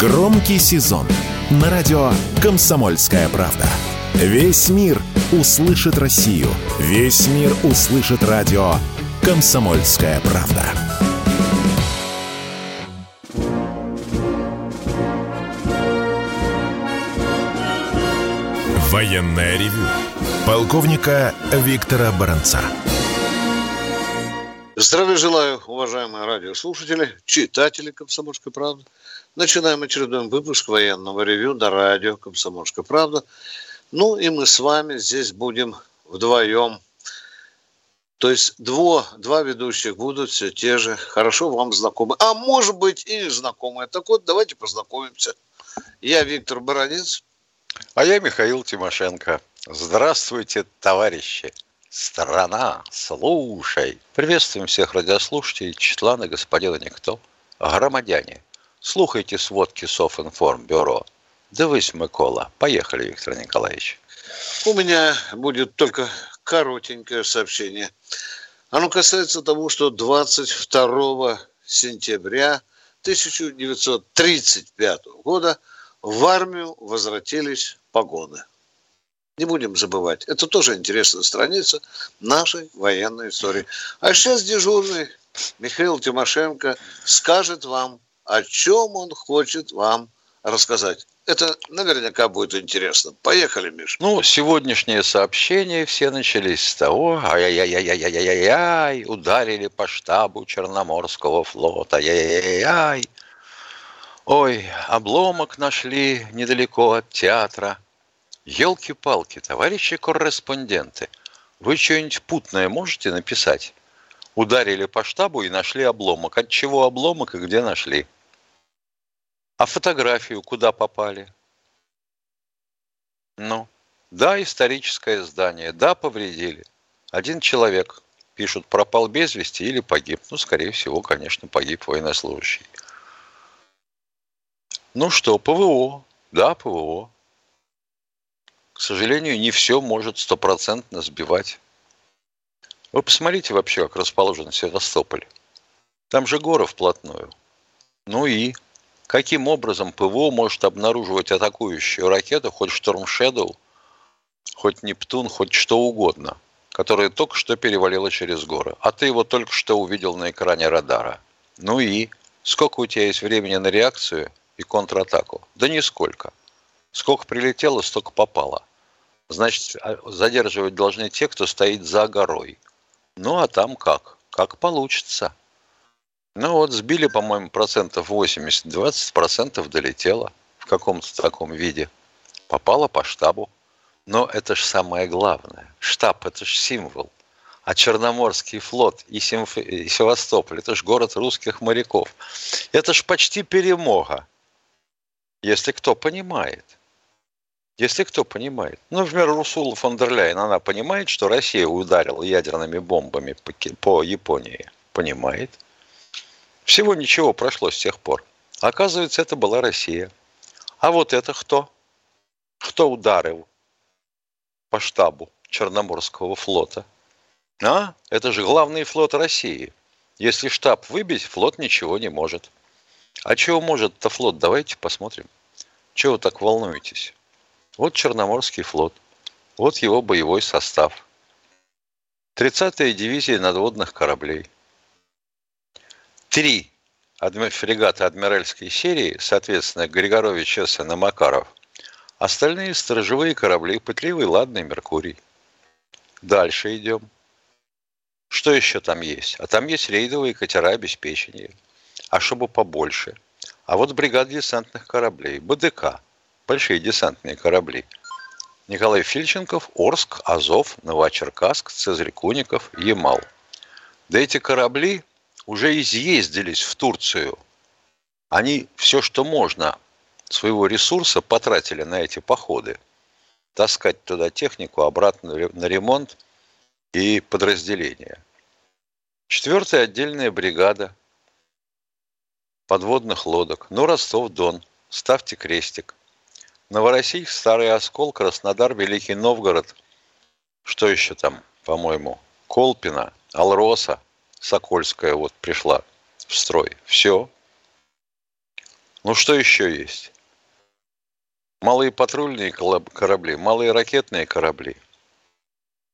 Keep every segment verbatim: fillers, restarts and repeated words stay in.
Громкий сезон на радио «Комсомольская правда». Весь мир услышит Россию. Весь мир услышит радио «Комсомольская правда». Военное ревю полковника Виктора Баранца. Здравия желаю, уважаемые радиослушатели, читатели «Комсомольской правды». Начинаем очередной выпуск военного ревю на радио «Комсомольская правда». Ну и мы с вами здесь будем вдвоем. То есть дво, два ведущих будут все те же, хорошо вам знакомы. А может быть и знакомые. Так вот, давайте познакомимся. Я Виктор Баранец. А я Михаил Тимошенко. Здравствуйте, товарищи. Страна, слушай. Приветствуем всех радиослушателей, члены господина Никто. Громадяне, слухайте сводки СОВИНФОРМБЮРО. Да вы с Микола. Поехали, Виктор Николаевич. У меня будет только коротенькое сообщение. Оно касается того, что двадцать второго сентября тысяча девятьсот тридцать пятого года в армию возвратились погоны. Не будем забывать. Это тоже интересная страница нашей военной истории. А сейчас дежурный Михаил Тимошенко скажет вам, о чем он хочет вам рассказать. Это наверняка будет интересно. Поехали, Миш. Ну, сегодняшние сообщения все начались с того, ай-яй-яй-яй-яй-яй-яй, ударили по штабу Черноморского флота, ай-яй-яй-яй. Ой, обломок нашли недалеко от театра. Ёлки-палки, товарищи корреспонденты, вы что-нибудь путное можете написать? Ударили по штабу и нашли обломок. От чего обломок и где нашли? А фотографию куда попали? Ну, да, историческое здание, да, повредили. Один человек, пишут, пропал без вести или погиб. Ну, скорее всего, конечно, погиб военнослужащий. Ну что, ПВО, да, ПВО. К сожалению, не все может стопроцентно сбивать. Вы посмотрите вообще, как расположен Севастополь. Там же горы вплотную. Ну и... Каким образом ПВО может обнаруживать атакующую ракету, хоть Storm Shadow, хоть Нептун, хоть что угодно, которая только что перевалила через горы, а ты его только что увидел на экране радара? Ну и сколько у тебя есть времени на реакцию и контратаку? Да нисколько. Сколько прилетело, столько попало. Значит, задерживать должны те, кто стоит за горой. Ну а там как? Как получится. Ну вот, сбили, по-моему, процентов восемьдесят, двадцать процентов долетело в каком-то таком виде. Попало по штабу. Но это же самое главное. Штаб – это же символ. А Черноморский флот и, Симф... и Севастополь – это же город русских моряков. Это же почти перемога. Если кто понимает. Если кто понимает. Ну, например, Урсула фон дер Ляйен, она понимает, что Россия ударила ядерными бомбами по, по Японии. Понимает. Всего ничего прошло с тех пор. Оказывается, это была Россия. А вот это кто? Кто ударил по штабу Черноморского флота? А? Это же главный флот России. Если штаб выбить, флот ничего не может. А чего может-то флот? Давайте посмотрим. Чего вы так волнуетесь? Вот Черноморский флот. Вот его боевой состав. тридцатая дивизия надводных кораблей. Три фрегата адмиральской серии, соответственно, Григорович, Эссен и Макаров. Остальные сторожевые корабли, Пытливый, Ладный, Меркурий. Дальше идем. Что еще там есть? А там есть рейдовые катера обеспечения. А чтобы побольше. А вот бригады десантных кораблей, БДК, большие десантные корабли. Николай Фильченков, Орск, Азов, Новочеркасск, Цезарь Куников, Ямал. Да эти корабли... уже изъездились в Турцию. Они все, что можно, своего ресурса потратили на эти походы. Таскать туда технику, обратно на ремонт и подразделения. Четвертая отдельная бригада подводных лодок. Ну, Ростов-Дон. Ставьте крестик. Новороссийск, Старый Оскол, Краснодар, Великий Новгород. Что еще там, по-моему? Колпино, Алроса. Сокольская вот пришла в строй. Все. Ну, что еще есть? Малые патрульные корабли, малые ракетные корабли,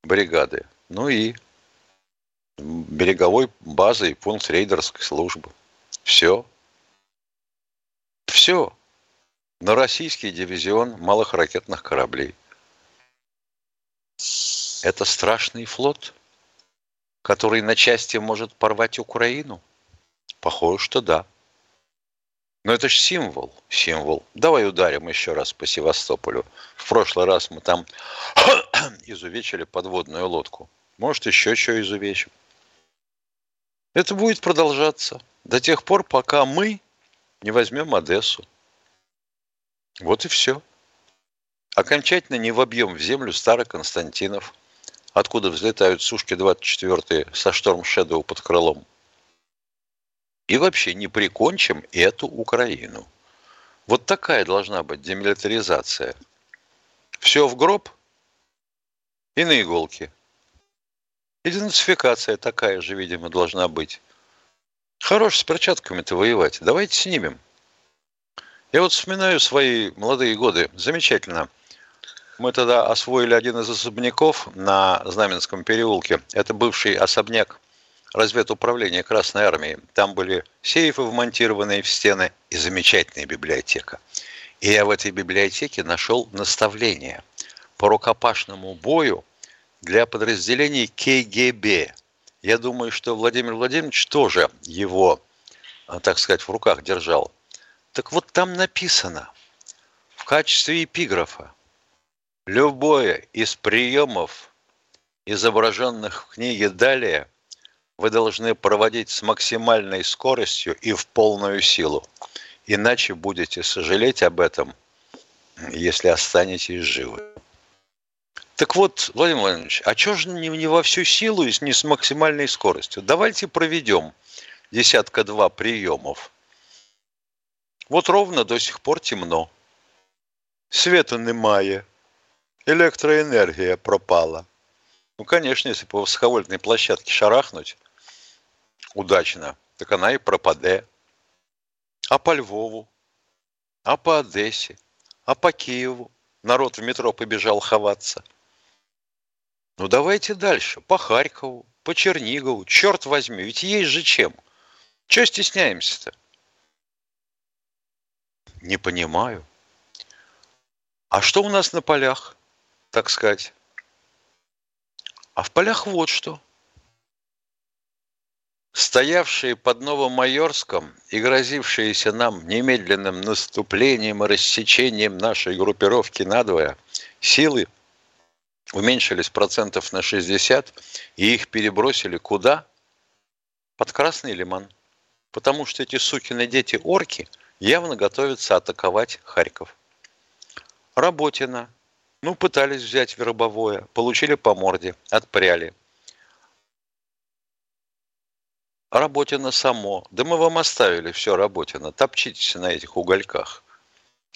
бригады. Ну и береговой базы и пункт рейдерской службы. Все. Все. На российский дивизион малых ракетных кораблей. Это страшный флот, который на части может порвать Украину? Похоже, что да. Но это же символ, символ. Давай ударим еще раз по Севастополю. В прошлый раз мы там изувечили подводную лодку. Может, еще что изувечим. Это будет продолжаться до тех пор, пока мы не возьмем Одессу. Вот и все. Окончательно не вобьем в землю Староконстантинов, откуда взлетают Сушки-двадцать четыре со Storm Shadow под крылом. И вообще не прикончим эту Украину. Вот такая должна быть демилитаризация. Все в гроб и на иголки. И денацификация такая же, видимо, должна быть. Хорош с перчатками-то воевать. Давайте снимем. Я вот вспоминаю свои молодые годы. Замечательно. Мы тогда освоили один из особняков на Знаменском переулке. Это бывший особняк разведуправления Красной Армии. Там были сейфы, вмонтированные в стены, и замечательная библиотека. И я в этой библиотеке нашел наставление по рукопашному бою для подразделений ка гэ бэ. Я думаю, что Владимир Владимирович тоже его, так сказать, в руках держал. Так вот там написано в качестве эпиграфа: любое из приемов, изображенных в книге далее, вы должны проводить с максимальной скоростью и в полную силу. Иначе будете сожалеть об этом, если останетесь живы. Так вот, Владимир Владимирович, а чего же не, не во всю силу и не с максимальной скоростью? Давайте проведем десятка-два приемов. Вот ровно до сих пор темно. Света немає. Электроэнергия пропала. Ну, конечно, если по высоковольтной площадке шарахнуть удачно, так она и пропаде. А по Львову, а по Одессе, а по Киеву народ в метро побежал ховаться. Ну, давайте дальше. По Харькову, по Чернигову. Черт возьми, ведь есть же чем. Чего стесняемся-то? Не понимаю. А что у нас на полях, так сказать? А в полях вот что. Стоявшие под Новомайорском и грозившиеся нам немедленным наступлением и рассечением нашей группировки надвое, силы уменьшились процентов на шестьдесят, и их перебросили куда? Под Красный Лиман. Потому что эти сукины дети-орки явно готовятся атаковать Харьков. Работино. Ну, пытались взять Вербовое, получили по морде, отпряли. Работино само. Да мы вам оставили все Работино. Топчитесь на этих угольках.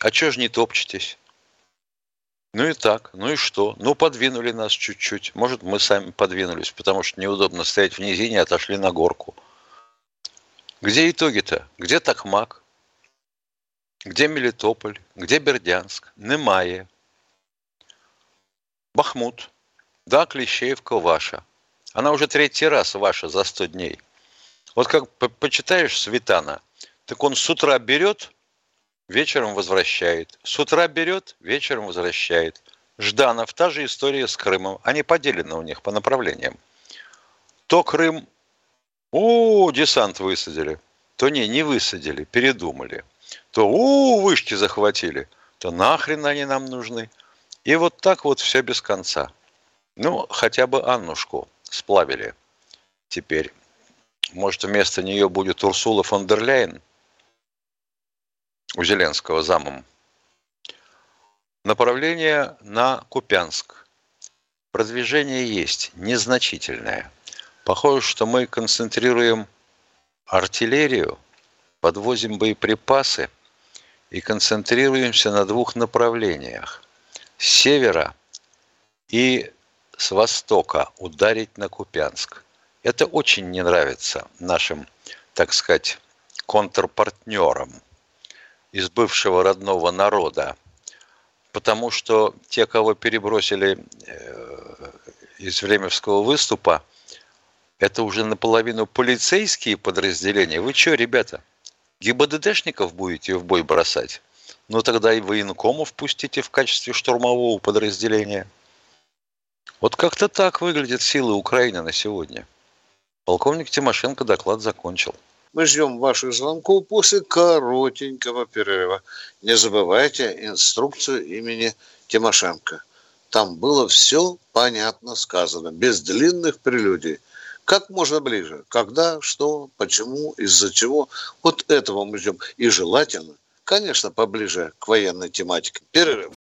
А чё ж не топчетесь? Ну и так, ну и что? Ну, подвинули нас чуть-чуть. Может, мы сами подвинулись, потому что неудобно стоять в низине, отошли на горку. Где итоги-то? Где Токмак? Где Мелитополь? Где Бердянск? Немае. Бахмут. Да, Клещеевка ваша. Она уже третий раз ваша за сто дней. Вот как почитаешь Светана, так он с утра берет, вечером возвращает. С утра берет, вечером возвращает. Жданов, та же история с Крымом. Они поделены у них по направлениям. То Крым, о, десант высадили. То не, не высадили, передумали. То, о, вышки захватили. То нахрен они нам нужны. И вот так вот все без конца. Ну, хотя бы Аннушку сплавили теперь. Может, вместо нее будет Урсула фон дер Ляйен у Зеленского замом. Направление на Купянск. Продвижение есть, незначительное. Похоже, что мы концентрируем артиллерию, подвозим боеприпасы и концентрируемся на двух направлениях. С севера и с востока ударить на Купянск. Это очень не нравится нашим, так сказать, контрпартнерам. из бывшего родного народа, потому что те, кого перебросили из Времевского выступа, это уже наполовину полицейские подразделения. Вы что, ребята, ГИБДДшников будете в бой бросать? Ну тогда и военкомов пустите в качестве штурмового подразделения. Вот как-то так выглядят силы Украины на сегодня. Полковник Тимошенко доклад закончил. Мы ждем ваших звонков после коротенького перерыва. Не забывайте инструкцию имени Тимошенко. Там было все понятно сказано, без длинных прелюдий. Как можно ближе, когда, что, почему, из-за чего. Вот этого мы ждем. И желательно, конечно, поближе к военной тематике. Перерыв.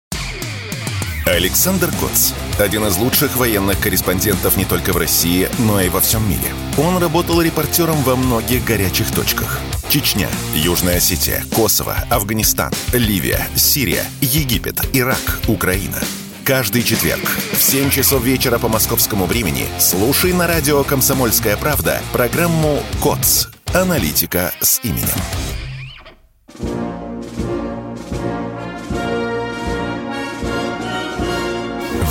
Александр Коц. Один из лучших военных корреспондентов не только в России, но и во всем мире. Он работал репортером во многих горячих точках. Чечня, Южная Осетия, Косово, Афганистан, Ливия, Сирия, Египет, Ирак, Украина. Каждый четверг в семь часов вечера по московскому времени слушай на радио «Комсомольская правда» программу «Коц. Аналитика с именем».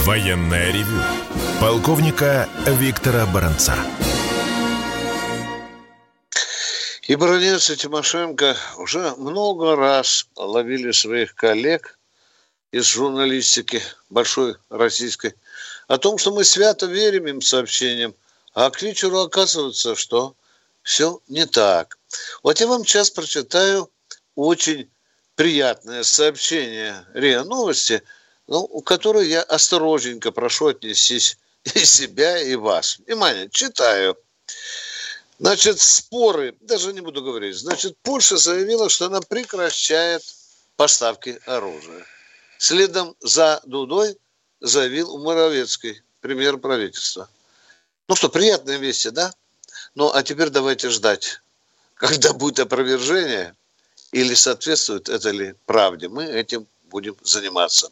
Военное ревю полковника Виктора Баранца. И Баранец, и Тимошенко уже много раз ловили своих коллег из журналистики большой российской о том, что мы свято верим им сообщениям, а к вечеру оказывается, что все не так. Вот я вам сейчас прочитаю очень приятное сообщение РИА Новости, ну, которую я осторожненько прошу отнестись и себя, и вас. Внимание, читаю. Значит, споры, даже не буду говорить. Значит, Польша заявила, что она прекращает поставки оружия. Следом за Дудой заявил Моравецкий, премьер правительства. Ну что, приятные вести, да? Ну, а теперь давайте ждать, когда будет опровержение, или соответствует это ли правде. Мы этим будем заниматься.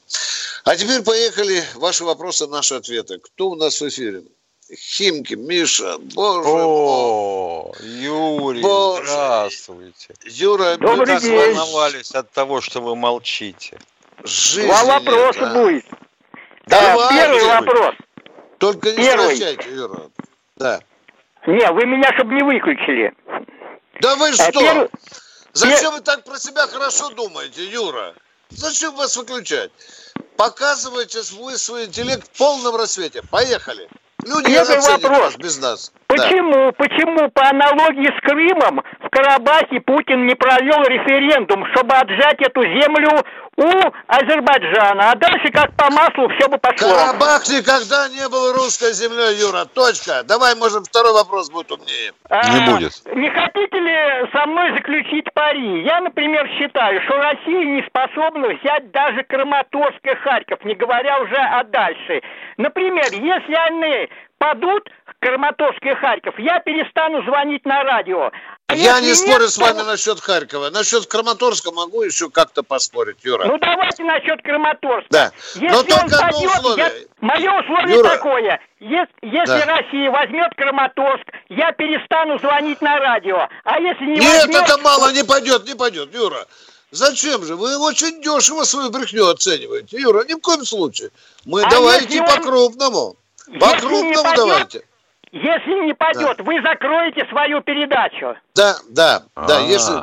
А теперь поехали. Ваши вопросы, наши ответы. Кто у нас в эфире? Химки, Миша, боже мой. О, Юрий, боже. Здравствуйте. Юра, мы так волновались от того, что вы молчите. Жизнь. Два вопроса да. будет. Да, да первый будет. вопрос. Только не прощайте, Юра. Да. Не, вы меня чтобы не выключили. Да вы что? А первый... Зачем вы так про себя хорошо думаете, Юра? Зачем вас выключать? Показывайте свой, свой интеллект в полном рассвете. Поехали. Люди не оценят вас без нас. Почему, да. почему по аналогии с Крымом в Карабахе Путин не провел референдум, чтобы отжать эту землю у Азербайджана? А дальше как по маслу все бы пошло. Карабах никогда не был русской землей, Юра. Точка. Давай, может, второй вопрос будет умнее. А, не будет. Не хотите ли со мной заключить пари? Я, например, считаю, что Россия не способна взять даже Краматорск и Харьков, не говоря уже о дальше. Например, если они падут, Краматорск и Харьков, я перестану звонить на радио. А я не спорю нет, с вами то... насчет Харькова. Насчет Краматорска могу еще как-то поспорить, Юра. Ну, давайте насчет Краматорска. Да. Если но только одно условие. Я... Мое условие Юра... такое. Если, если да. Россия возьмет Краматорск, я перестану звонить на радио. А если не возьмет... Нет, это мало, не пойдет, не пойдет, Юра. Зачем же? Вы очень дешево свою брехню оцениваете, Юра. Ни в коем случае. Мы а давайте он... по-крупному. По-крупному пойдет... давайте. Если не пойдет, да. вы закроете свою передачу. Да, да, да, А-а-а. если...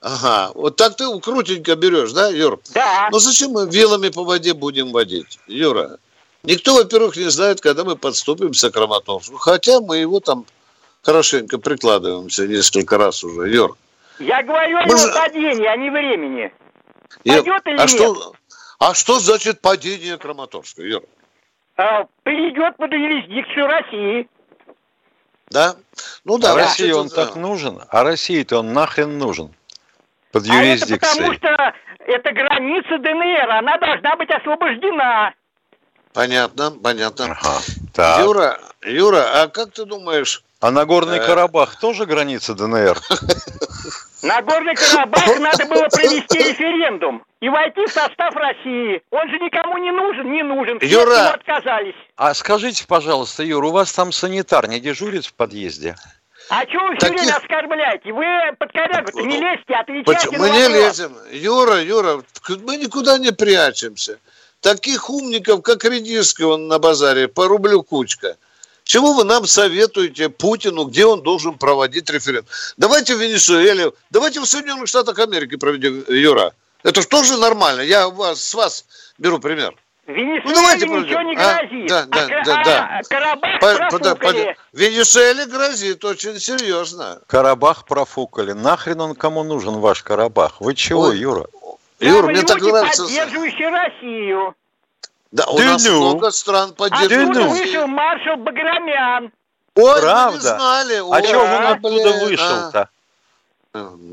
Ага, вот так ты крутенько берешь, да, Юр? Да. Ну зачем мы вилами по воде будем водить, Юра? Никто, во-первых, не знает, когда мы подступимся к Краматорску. Хотя мы его там хорошенько прикладываемся несколько раз уже, Юр. Я говорю о же... падении, а не времени. Пойдет Юр, или а нет? Что... А что значит падение Краматорска, Юр? А, перейдет под юрисдикцию России. Да? Ну да. А России он да. так нужен, а России-то он нахрен нужен под юрисдикцией. А это потому что это граница ДНР, она должна быть освобождена. Понятно, понятно. Ага, Юра, Юра, а как ты думаешь... А Нагорный э... Карабах тоже граница ДНР? Нагорный Карабах надо было провести референдум и войти в состав России. Он же никому не нужен, не нужен. Все от него отказались. А скажите, пожалуйста, Юра, у вас там санитар не дежурит в подъезде? А чего вы все Таких... время оскорбляете? Вы под корягу-то не лезьте, отвечайте на вопрос. Мы не лезем. Юра, Юра, мы никуда не прячемся. Таких умников, как Рединского на базаре, по рублю кучка. Чего вы нам советуете, Путину, где он должен проводить референдум? Давайте в Венесуэле, давайте в Соединенных Штатах Америки проведем, Юра. Это же тоже нормально. Я вас, с вас беру пример. Венесуэле ну, ничего не грозит. А, да, да, а, да, а, да. Карабах по, профукали. По, по, Венесуэле грозит очень серьезно. Карабах профукали. Нахрен он кому нужен, ваш Карабах? Вы чего, Ой. Юра? Юра, мне так нравится... поддерживающие Россию. Да, у нас много стран поддерживают. Откуда вышел маршал Баграмян? Ой, правда? Не знали. А Ура, чего он оттуда блин, вышел-то? А?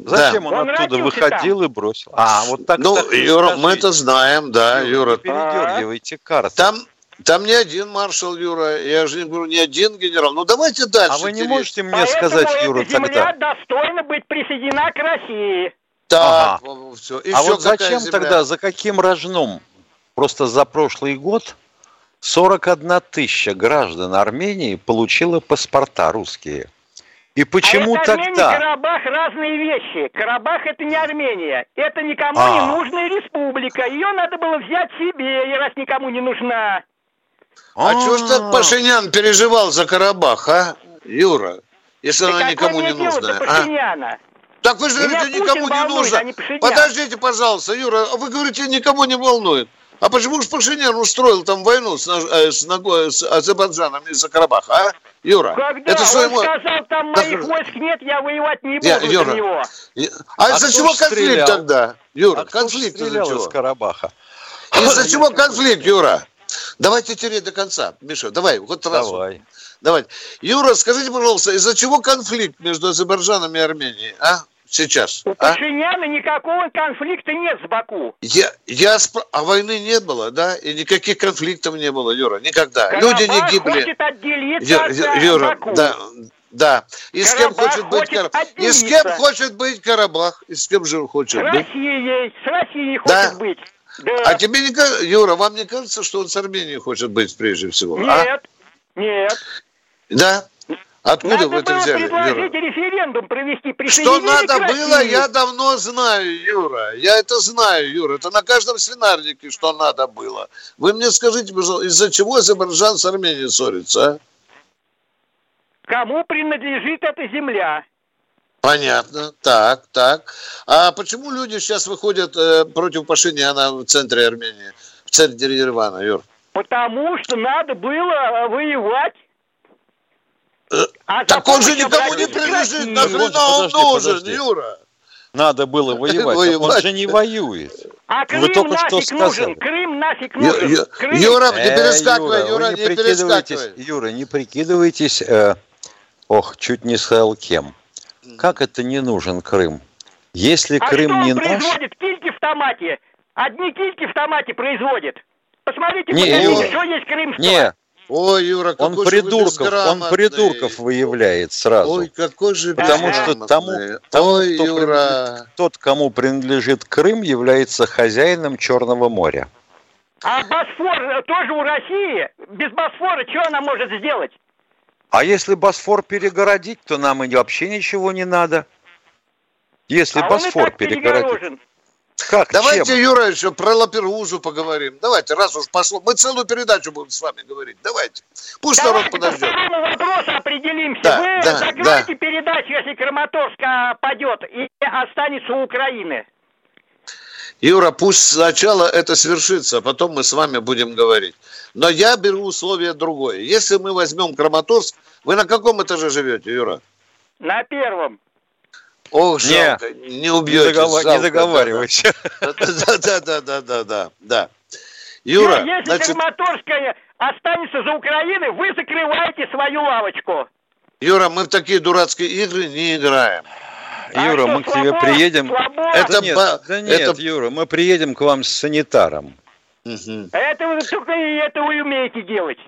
Зачем да. он, он оттуда выходил там. И бросил? А, вот так. Ну, так Юра, мы это знаем, да, Юра. Юра. Передергивайте карты. Там, там не один маршал, Юра. Я же не говорю, не один генерал. Ну, давайте дальше. А вы не можете мне Поэтому сказать, Юра, тогда? Земля достойна быть присоединена к России. Так, ага. все. И а все, вот зачем земля? Тогда, за каким рожном? Просто за прошлый год сорок одна тысяча граждан Армении получила паспорта русские. И почему а это тогда... Армения и Карабах разные вещи. Карабах это не Армения. Это никому а. не нужная республика. Ее надо было взять себе, и раз никому не нужна. А, а чего ж так Пашинян переживал за Карабах, а, Юра? Если да она никому не нужна. А? Так вы же говорите, никому не нужно. Подождите, пожалуйста, Юра. Вы говорите, никому не волнует. А почему же Пашинян устроил там войну с, с, с Азербайджаном из-за Карабаха, а, Юра? Когда это он ему... сказал, там моих войск нет, я воевать не буду я, Юра, за него. Я... А, а из-за чего конфликт стрелял? Тогда, Юра? А конфликт из-за чего? Из Карабаха. Из-за чего конфликт, Юра? Давайте тереть до конца, Миша, давай, вот раз. Давай. Давай. Юра, скажите, пожалуйста, из-за чего конфликт между Азербайджаном и Арменией, а? Сейчас. У а? Пашиняна никакого конфликта нет с Баку. Я, я спр... А войны не было, да? И никаких конфликтов не было, Юра, никогда. Карабах Люди не гибли. Хочет отделиться Ю, от Юра, Баку. Да, да. И Карабах с кем хочет, хочет быть Карабах? И с кем хочет быть Карабах? И с кем же он хочет с быть? Россией, с Россией да. хочет быть. Да. А тебе не кажется, Юра, вам не кажется, что он с Арменией хочет быть прежде всего? Нет, а? нет. Да? Откуда надо вы это взяли, Юра? Надо было предложить референдум провести. Что надо было, я давно знаю, Юра. Я это знаю, Юра. Это на каждом свинарнике, что надо было. Вы мне скажите, пожалуйста, из-за чего Азербайджан с Арменией ссорится, а? Кому принадлежит эта земля? Понятно. Так, так. А почему люди сейчас выходят э, против Пашиняна в центре Армении, в центре Еревана, Юр? Потому что надо было воевать. А так он же никому не принадлежит, нахрена он нужен, Юра? Надо было воевать, воевать. Он же не воевает. А Крым Вы только нафиг что нужен, Крым нафиг нужен. Ю, Крым. Юра, не перескакивай, э, Юра, Юра, не, не перескакивай. Юра, не прикидывайтесь, э, ох, чуть не сказал кем. Как это не нужен Крым? Если а Крым не наш... А что он производит? Кильки в томате. Одни кильки в томате производит. Посмотрите, не, покажите, Юра. Что есть крымское. Не. Ой, Юра, какой он придурков, он придурков выявляет сразу. Ой, какой же потому что тому, тому Ой, кто Юра. Тот, кому принадлежит Крым, является хозяином Черного моря. А Босфор тоже у России? Без Босфора что она может сделать? А если Босфор перегородить, то нам и вообще ничего не надо. Если а Босфор перегородить. Как? Давайте, Чем? Юра, еще про Лаперузу поговорим. Давайте, раз уж пошло. Мы целую передачу будем с вами говорить. Давайте. Пусть Давайте народ подождет. Давайте по второму вопросу определимся. Да, Вы да, закройте да. передачу, если Краматорск падет и останется у Украины. Юра, пусть сначала это свершится, а потом мы с вами будем говорить. Но я беру условие другое. Если мы возьмем Краматорск, вы на каком этаже живете, Юра? На первом. Ох, жалко, не, не убьете. Не договаривайся. Да-да-да-да-да-да. Юра, если значит... Краматорская останется за Украиной, вы закрываете свою лавочку. Юра, мы в такие дурацкие игры не играем. А Юра, что, мы слабо? К тебе приедем. Это... Да, нет, по... да нет, это... Юра, мы приедем к вам с санитаром. Угу. Это вы только это вы умеете делать.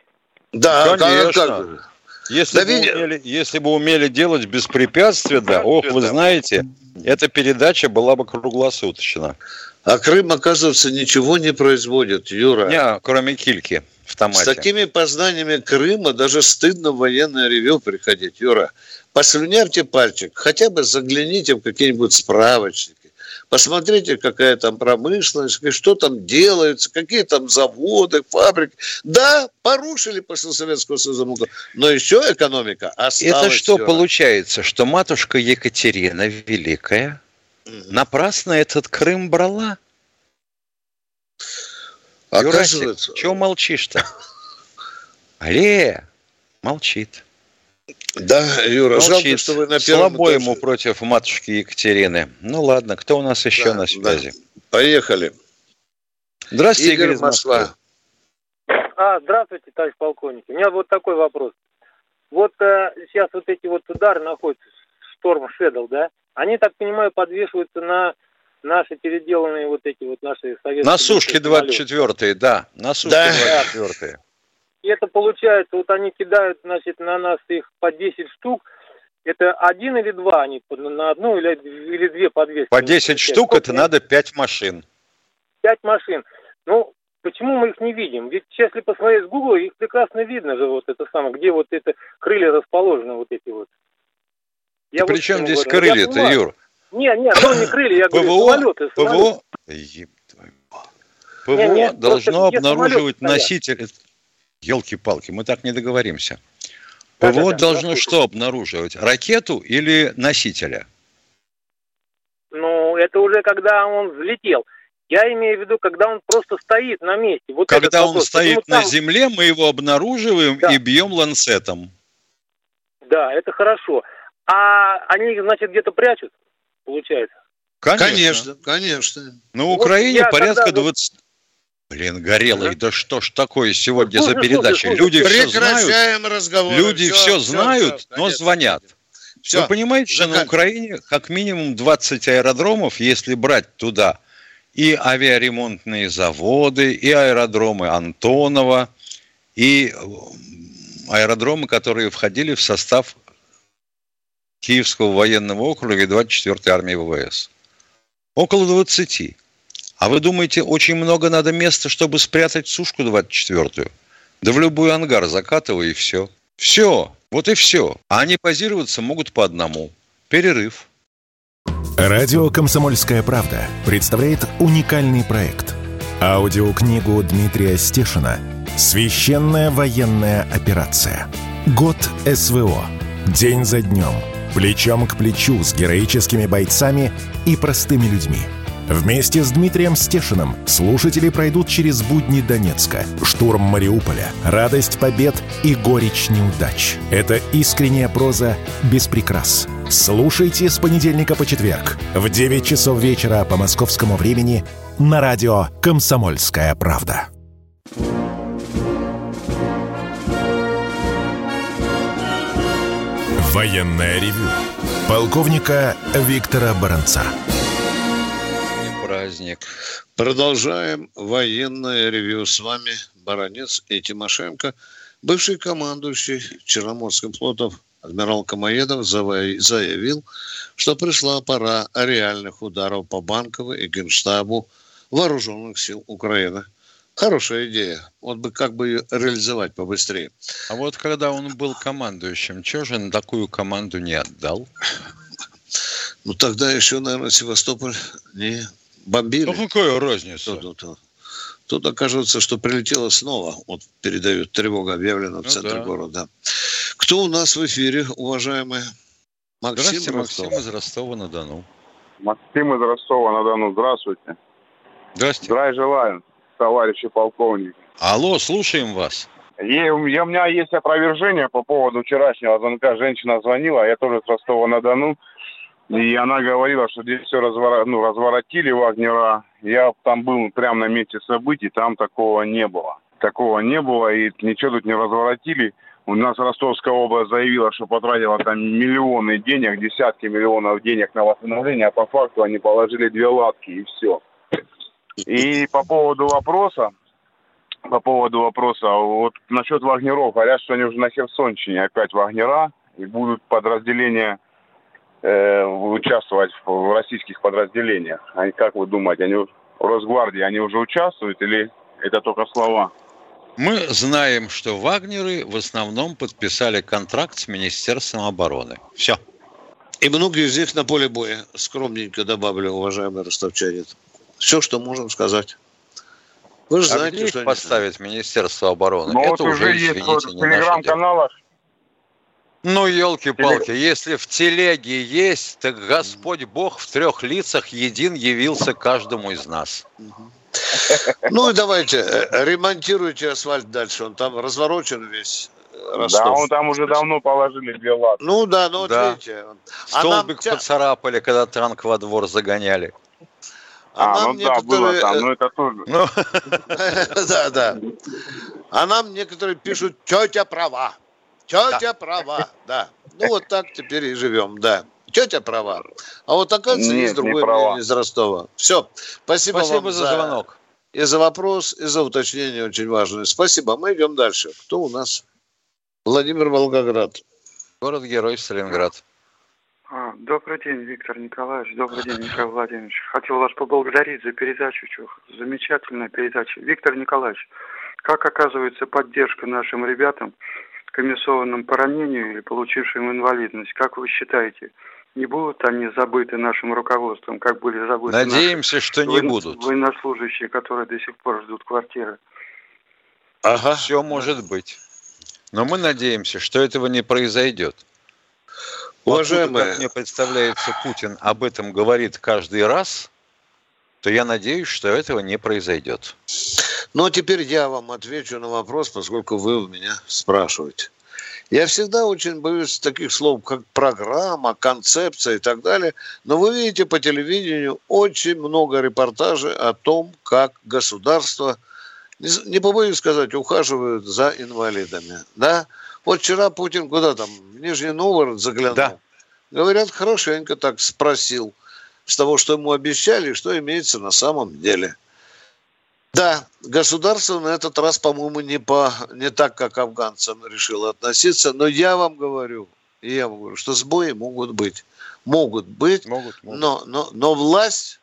Да, конечно. Как... Если, да, бы видя... умели, если бы умели делать беспрепятственно, да, ох, вы да. знаете, эта передача была бы круглосуточна. А Крым, оказывается, ничего не производит, Юра. Не, кроме кильки. автомате. С такими познаниями Крыма даже стыдно в военное ревю приходить, Юра. Послюнявьте пальчик, хотя бы загляните в какие-нибудь справочники, посмотрите, какая там промышленность, что там делается, какие там заводы, фабрики. Да, порушили после Советского Союза, но еще экономика осталась. Это что, Юра, получается, что матушка Екатерина Великая напрасно этот Крым брала? Оказывается... Юрасик, чего молчишь-то? Алле, молчит. Да, Юра, молчит. Жалко, что вы на первом слабо ему против матушки Екатерины. Ну ладно, кто у нас еще да, на связи? Да. Поехали. Здравствуйте, Игорь, Игорь из Москвы. А, здравствуйте, товарищ полковник. У меня вот такой вопрос. Вот а, сейчас вот эти вот удары находятся, Storm Shadow, да? Они, так понимаю, подвешиваются на... Наши переделанные вот эти вот наши советские... На сушке двадцать четвёртые, да. На сушке да. двадцать четвёртые. И это получается, вот они кидают, значит, на нас их по десять штук. Это один или два они на одну или, или две подвески? По десять штук, это надо пять машин. пять машин. Ну, почему мы их не видим? Ведь если посмотреть с Гугла, их прекрасно видно же, вот это самое, где вот это крылья расположены, вот эти вот. Я вот при чем здесь говорю. Крылья-то, Юр? Нет, нет, ну не крылья, я говорю, ПВО, самолеты. ПВО, ПВО нет, нет, должно обнаруживать носитель... Ёлки-палки, мы так не договоримся. Да, ПВО да, да, должно да, что обнаруживать? Ракету или носителя? Ну, это уже когда он взлетел. Я имею в виду, когда он просто стоит на месте. Вот когда он стоит на там... земле, мы его обнаруживаем да. и бьем ланцетом. Да, это хорошо. А они, значит, где-то прячут? Получается. Конечно, конечно, конечно. На вот Украине порядка тогда... двадцать... Блин, горелый, да что ж такое сегодня за передача? Люди все знают, люди все, все знают, все, но конечно. Звонят. Все. Вы понимаете, что на Украине как минимум двадцать аэродромов, если брать туда и авиаремонтные заводы, и аэродромы Антонова, и аэродромы, которые входили в состав Киевского военного округа и двадцать четвёртой армии ВВС. Около двадцати. А вы думаете, очень много надо места, чтобы спрятать сушку двадцать четвёртую? Да в любой ангар закатывай и все. Все. Вот и все. А они позироваться могут по одному. Перерыв. Радио «Комсомольская правда» представляет уникальный проект. Аудиокнигу Дмитрия Стешина «Священная военная операция. Год СВО. День за днем». Плечом к плечу с героическими бойцами и простыми людьми. Вместе с Дмитрием Стешиным слушатели пройдут через будни Донецка, штурм Мариуполя, радость побед и горечь неудач. Это искренняя проза без прикрас. Слушайте с понедельника по четверг в девять часов вечера по московскому времени на радио «Комсомольская правда». Военное ревю полковника Виктора Баранца. Праздник. Продолжаем военное ревю. С вами Баранец и Тимошенко, бывший командующий Черноморским флотом адмирал Камоедов заявил, что пришла пора реальных ударов по Банкову и Генштабу Вооруженных сил Украины. Хорошая идея. Вот бы как бы ее реализовать побыстрее. А вот когда он был командующим, чего же он такую команду не отдал? Ну, тогда еще, наверное, Севастополь не бомбили. Ну, какая разница? Тут окажется, что прилетело снова. Вот передают тревогу, объявлена в центре города. Кто у нас в эфире, уважаемые? Здравствуйте, Максим из Ростова-на-Дону. Максим из Ростова-на-Дону, здравствуйте. Здравствуйте. Здравия желаю, товарищи полковники. Алло, слушаем вас. И у меня есть опровержение по поводу вчерашнего звонка. Женщина звонила, я тоже с Ростова-на-Дону. И она говорила, что здесь все разворо... ну, разворотили вагнера. Я там был прямо на месте событий, там такого не было. Такого не было, и ничего тут не разворотили. У нас Ростовская область заявила, что потратила там миллионы денег, десятки миллионов денег на восстановление, а по факту они положили две лапки, и все. И по поводу вопроса, по поводу вопроса, вот насчет вагнеров, говорят, что они уже на Херсонщине опять вагнера, и будут подразделения э, участвовать в, в российских подразделениях. Они, как вы думаете, они в Росгвардии, они уже участвуют или это только слова? Мы знаем, что вагнеры в основном подписали контракт с Министерством обороны. Все. И многие из них на поле боя. Скромненько добавлю, уважаемые ростовчане. Все, что можем сказать. Вы же а знаете, что поставить Министерство обороны. Но это вот уже, извините, есть вот в телеграм-каналах. Ну, елки-палки, если в телеге есть, так Господь Бог в трех лицах един явился каждому из нас. Ну и давайте, ремонтируйте асфальт дальше, он там разворочен весь Ростов. Да, он там уже давно положили для лад. Ну да, ну да. Вот видите. Столбик а поцарапали, когда танк во двор загоняли. А, а нам ну некоторые... да, было там, но это тоже. Да, да. А нам некоторые пишут, тетя права. Тетя права, да. Ну вот так теперь и живем, да. Тетя права. А вот оказывается, есть другое мнение из Ростова. Все. Спасибо вам за звонок. И за вопрос, и за уточнение очень важное. Спасибо. Мы идем дальше. Кто у нас? Владимир, Волгоград. Город-герой Сталинград. Добрый день, Виктор Николаевич. Добрый день, Михаил Владимирович. Хотел вас поблагодарить за передачу. Замечательная передача. Виктор Николаевич, как оказывается поддержка нашим ребятам, комиссованным по ранению или получившим инвалидность? Как вы считаете, не будут они забыты нашим руководством, как были забыты? Надеемся, наши... что не Вой... будут. Военнослужащие, которые до сих пор ждут квартиры. Ага, все может быть. Но мы надеемся, что этого не произойдет. Уважаемые, как мне представляется, Путин об этом говорит каждый раз, то я надеюсь, что этого не произойдет. Ну, а теперь я вам отвечу на вопрос, поскольку вы у меня спрашиваете. Я всегда очень боюсь таких слов, как программа, концепция и так далее, но вы видите по телевидению очень много репортажей о том, как государство, не побоюсь сказать, ухаживают за инвалидами, да? Вот вчера Путин куда там, в Нижний Новгород заглянул. Да. Говорят, хорошенько так спросил с того, что ему обещали, что имеется на самом деле. Да, государство на этот раз, по-моему, не, по, не так, как афганцам решило относиться. Но я вам говорю, и я вам говорю, что сбои могут быть. Могут быть, могут, могут. Но, но, но власть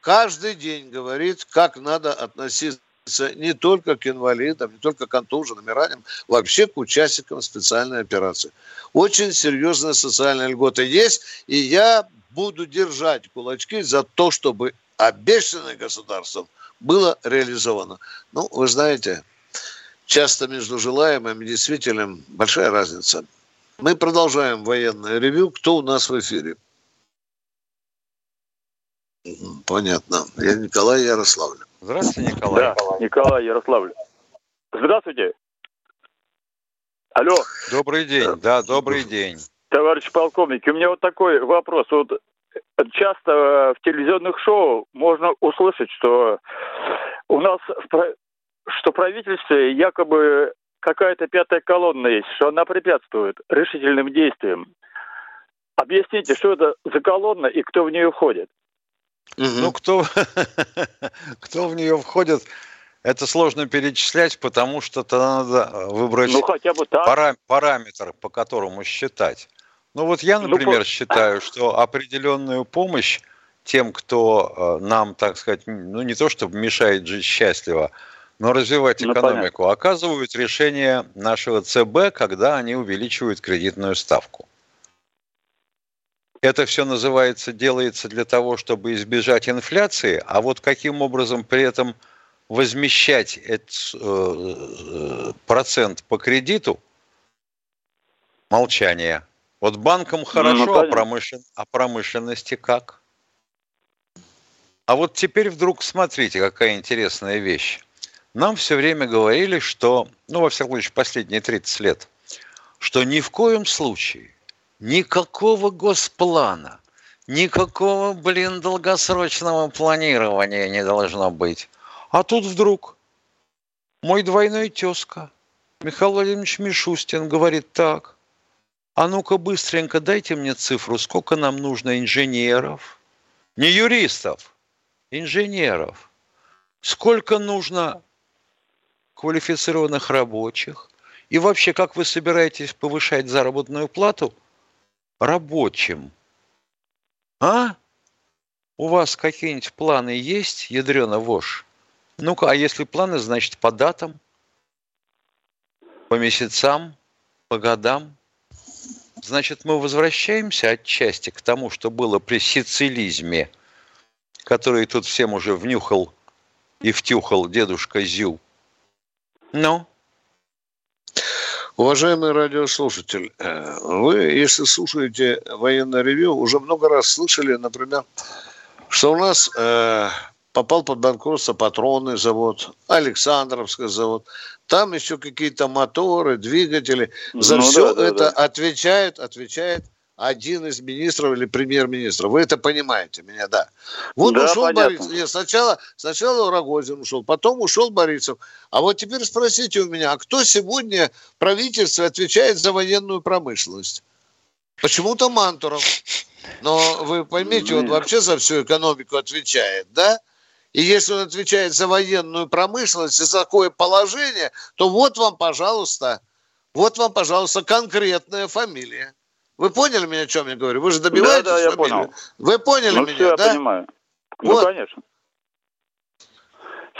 каждый день говорит, как надо относиться не только к инвалидам, не только к контуженным и раненым, вообще к участникам специальной операции. Очень серьезные социальные льготы есть, и я буду держать кулачки за то, чтобы обещанное государством было реализовано. Ну, вы знаете, часто между желаемым и действительным большая разница. Мы продолжаем военное ревью. Кто у нас в эфире? Понятно. Я Николай Ярославль. Здравствуйте, Николай. Да, Николай Ярославль. Здравствуйте. Алло. Добрый день. Да, добрый день. Товарищ полковник, у меня вот такой вопрос. Вот часто в телевизионных шоу можно услышать, что у нас, что в правительстве якобы какая-то пятая колонна есть, что она препятствует решительным действиям. Объясните, что это за колонна и кто в нее входит? Mm-hmm. Ну, кто, кто в нее входит, это сложно перечислять, потому что надо выбрать ну, хотя бы парам- параметр, по которому считать. Ну, вот я, например, ну, считаю, что определенную помощь тем, кто нам, так сказать, ну, не то чтобы мешает жить счастливо, но развивать ну, экономику, понятно, оказывают решения нашего ЦБ, когда они увеличивают кредитную ставку. Это все называется, делается для того, чтобы избежать инфляции, а вот каким образом при этом возмещать этот процент по кредиту? Молчание. Вот банкам хорошо, ну, а, промышлен... а промышленности как? А вот теперь вдруг смотрите, какая интересная вещь. Нам все время говорили, что, ну, во всяком случае, последние тридцать лет, что ни в коем случае никакого госплана, никакого, блин, долгосрочного планирования не должно быть. А тут вдруг мой двойной тезка Михаил Владимирович Мишустин говорит так: а ну-ка быстренько дайте мне цифру, сколько нам нужно инженеров, не юристов, инженеров, сколько нужно квалифицированных рабочих, и вообще, как вы собираетесь повышать заработную плату рабочим? А? У вас какие-нибудь планы есть, ядрёна вошь? Ну-ка, а если планы, значит, по датам, по месяцам, по годам. Значит, мы возвращаемся отчасти к тому, что было при сицилизме, который тут всем уже внюхал и втюхал дедушка Зю. Ну? Уважаемый радиослушатель, вы, если слушаете военное ревью, уже много раз слышали, например, что у нас э, попал под банкротство патронный завод, Александровский завод, там еще какие-то моторы, двигатели. За ну, все да, это да, да. отвечает, отвечает один из министров или премьер-министра. Вы это понимаете меня, да. Вот да, ушел Борисов. Нет, сначала, сначала Рогозин ушел, потом ушел Борисов. А вот теперь спросите у меня, а кто сегодня в правительстве отвечает за военную промышленность? Почему-то Мантуров. Но вы поймите, он вообще за всю экономику отвечает, да? И если он отвечает за военную промышленность и за такое положение, то вот вам, пожалуйста, вот вам, пожалуйста, конкретная фамилия. Вы поняли меня, о чем я говорю? Вы же добиваетесь да, да, я фамилию? Понял. Вы поняли ну, меня, все, да? я понимаю. Вот. Ну, конечно.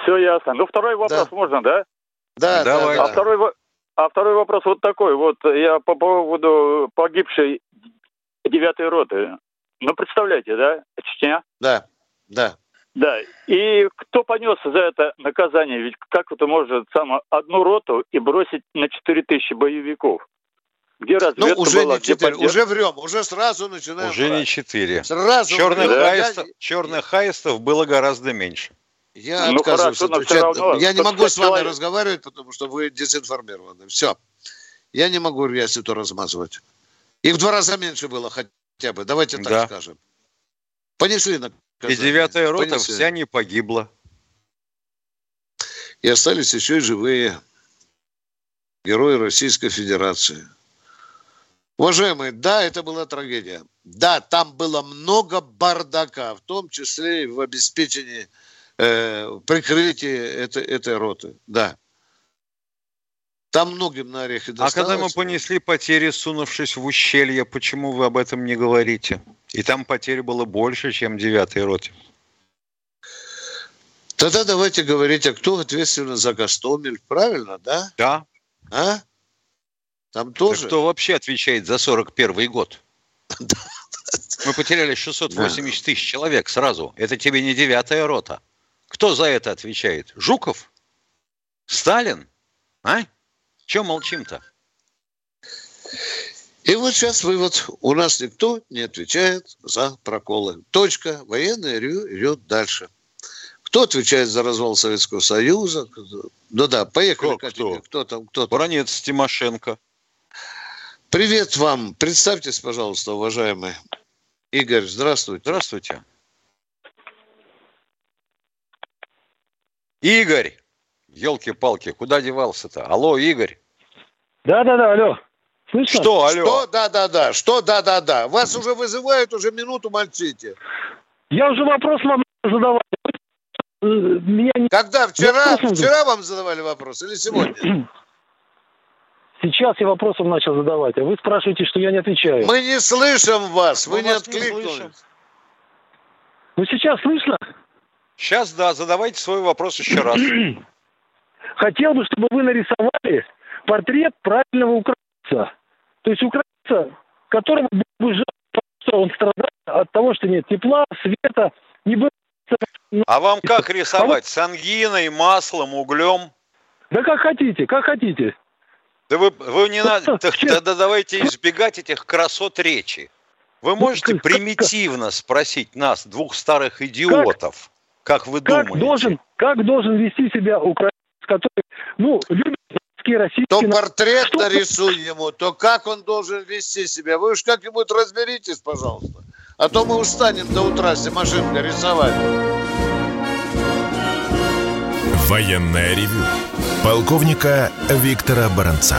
Все ясно. Ну, второй вопрос да. можно, да? Да, давай. А, да. Второй, а второй вопрос вот такой. Вот я по поводу погибшей девятой роты. Ну, представляете, да? Чечня? Да, да. Да. И кто понес за это наказание? Ведь как это можно сам одну роту и бросить на четыре тысячи боевиков? Где разведка ну, уже была? Не четыре, уже врем, уже сразу начинаем. Уже брать. Не четыре. Сразу черных, да. хаистов, я... черных хаистов было гораздо меньше. Я ну, отказываюсь хорошо, отвечать. Равно, я не могу с вами человек... разговаривать, потому что вы дезинформированы. Все. Я не могу рвясь это размазывать. Их в два раза меньше было хотя бы. Давайте так да. скажем. Понесли на И девятая рота Понесли. Вся не погибла. И остались еще и живые герои Российской Федерации. Уважаемые, да, это была трагедия. Да, там было много бардака, в том числе и в обеспечении, э, прикрытии этой, этой роты. Да. Там многим на орехи досталось. А когда мы понесли потери, сунувшись в ущелье, почему вы об этом не говорите? И там потерь было больше, чем девятой роте. Тогда давайте говорить, а кто ответственен за Гастомель, правильно, да? Да. А? Там тоже? Так кто вообще отвечает за сорок первый год? Мы потеряли шестьсот восемьдесят тысяч человек сразу. Это тебе не девятая рота. Кто за это отвечает? Жуков? Сталин? А? Чего молчим-то? И вот сейчас вывод. У нас никто не отвечает за проколы. Точка. Военное ревью идет дальше. Кто отвечает за развал Советского Союза? Ну да, поехали. Кто, кто? кто там? Кто там? Баранец, Тимошенко. Привет вам. Представьтесь, пожалуйста, уважаемый. Игорь, здравствуйте. Здравствуйте. Игорь. Елки-палки, куда девался-то? Алло, Игорь. Да-да-да, алло. Слышно? Что, алло? Что, да-да-да, что, да-да-да. Вас уже вызывают, уже минуту мальчите. Я уже вопрос вам задавал. Меня не... Когда? Вчера? Вчера вам задавали вопрос или сегодня? Сейчас я вопросом начал задавать, а вы спрашиваете, что я не отвечаю. Мы не слышим вас, вы не откликнулись. Ну, сейчас слышно? Сейчас, да, задавайте свой вопрос еще раз. Хотел бы, чтобы вы нарисовали портрет правильного украинца. То есть украинца, которому было бы жалко, что он страдает от того, что нет тепла, света, не было... А вам как рисовать? С ангиной, маслом, углем? Да как хотите, как хотите. Да вы, вы не надо... Тогда давайте избегать этих красот речи. Вы можете примитивно спросить нас, двух старых идиотов, как, как вы как думаете? Должен, как должен вести себя украинец, который, ну, любит российские, российские... То портрет что? Нарисуй ему, то как он должен вести себя. Вы уж как-нибудь разберитесь, пожалуйста. А то мы устанем до утра с машинкой рисовать. Военное ревю полковника Виктора Баранца.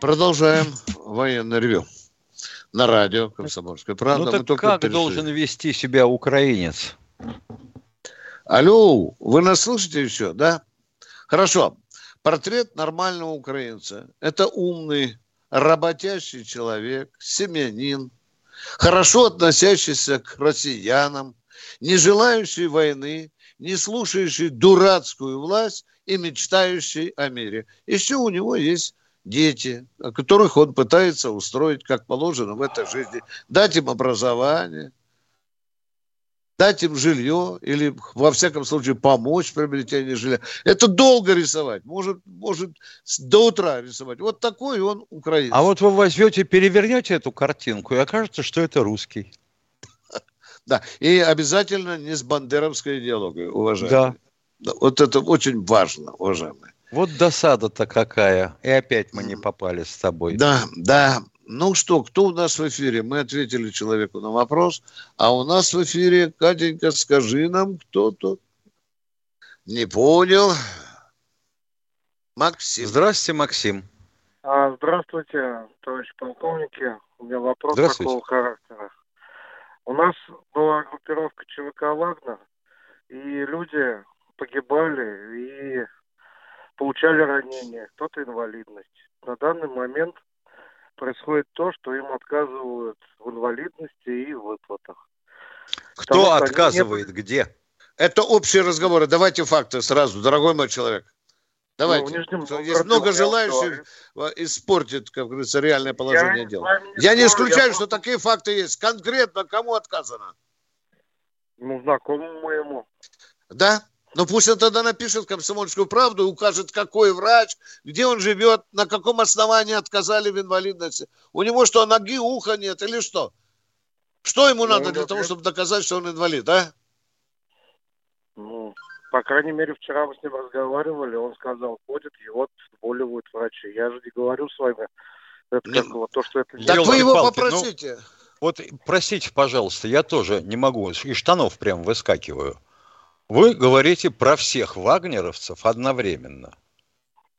Продолжаем военное ревю. На радио «Комсомольская правда». Ну так мы как перешли. Должен вести себя украинец? Алло, вы нас слышите еще, да? Хорошо. Портрет нормального украинца. Это умный, работящий человек, семьянин, хорошо относящийся к россиянам, не желающий войны, не слушающий дурацкую власть и мечтающий о мире. Еще у него есть дети, которых он пытается устроить, как положено, в этой жизни. Дать им образование, дать им жилье или, во всяком случае, помочь в приобретении жилья. Это долго рисовать. Может, может до утра рисовать. Вот такой он украинец. А вот вы возьмете, перевернете эту картинку, и окажется, что это русский. Да. И обязательно не с бандеровской идеологией, уважаемые. Да. Вот это очень важно, уважаемые. Вот досада-то какая. И опять мы не попали с тобой. Да, да. Ну что, кто у нас в эфире? Мы ответили человеку на вопрос. А у нас в эфире, Катенька, скажи нам, кто тут. Не понял. Максим. Здравствуйте, Максим. А, здравствуйте, товарищи полковники. У меня вопрос такого характера. У нас была группировка ЧВК «Ладный», и люди погибали и получали ранения, кто-то инвалидность. На данный момент происходит то, что им отказывают в инвалидности и в выплатах. Кто Потому, отказывает? Не... Где? Это общие разговоры. Давайте факты сразу, дорогой мой человек. Давайте. Ну, Нижнем... Есть много желающих, испортит, как говорится, реальное положение я дела. Не я не исключаю, я... что такие факты есть. Конкретно кому отказано? Ну, знакомому моему. Да? Ну, пусть он тогда напишет «Комсомольскую правду» и укажет, какой врач, где он живет, на каком основании отказали в инвалидности. У него что, ноги, уха нет или что? Что ему надо ну, для того, чтобы доказать, что он инвалид, а? Ну, по крайней мере, вчера мы с ним разговаривали, он сказал, ходит, его отболивают врачи. Я же не говорю с вами, это как вот то, что это... Так вы его попросите. Ну, вот, простите, пожалуйста, я тоже не могу, из штанов прям выскакиваю. Вы говорите про всех вагнеровцев одновременно.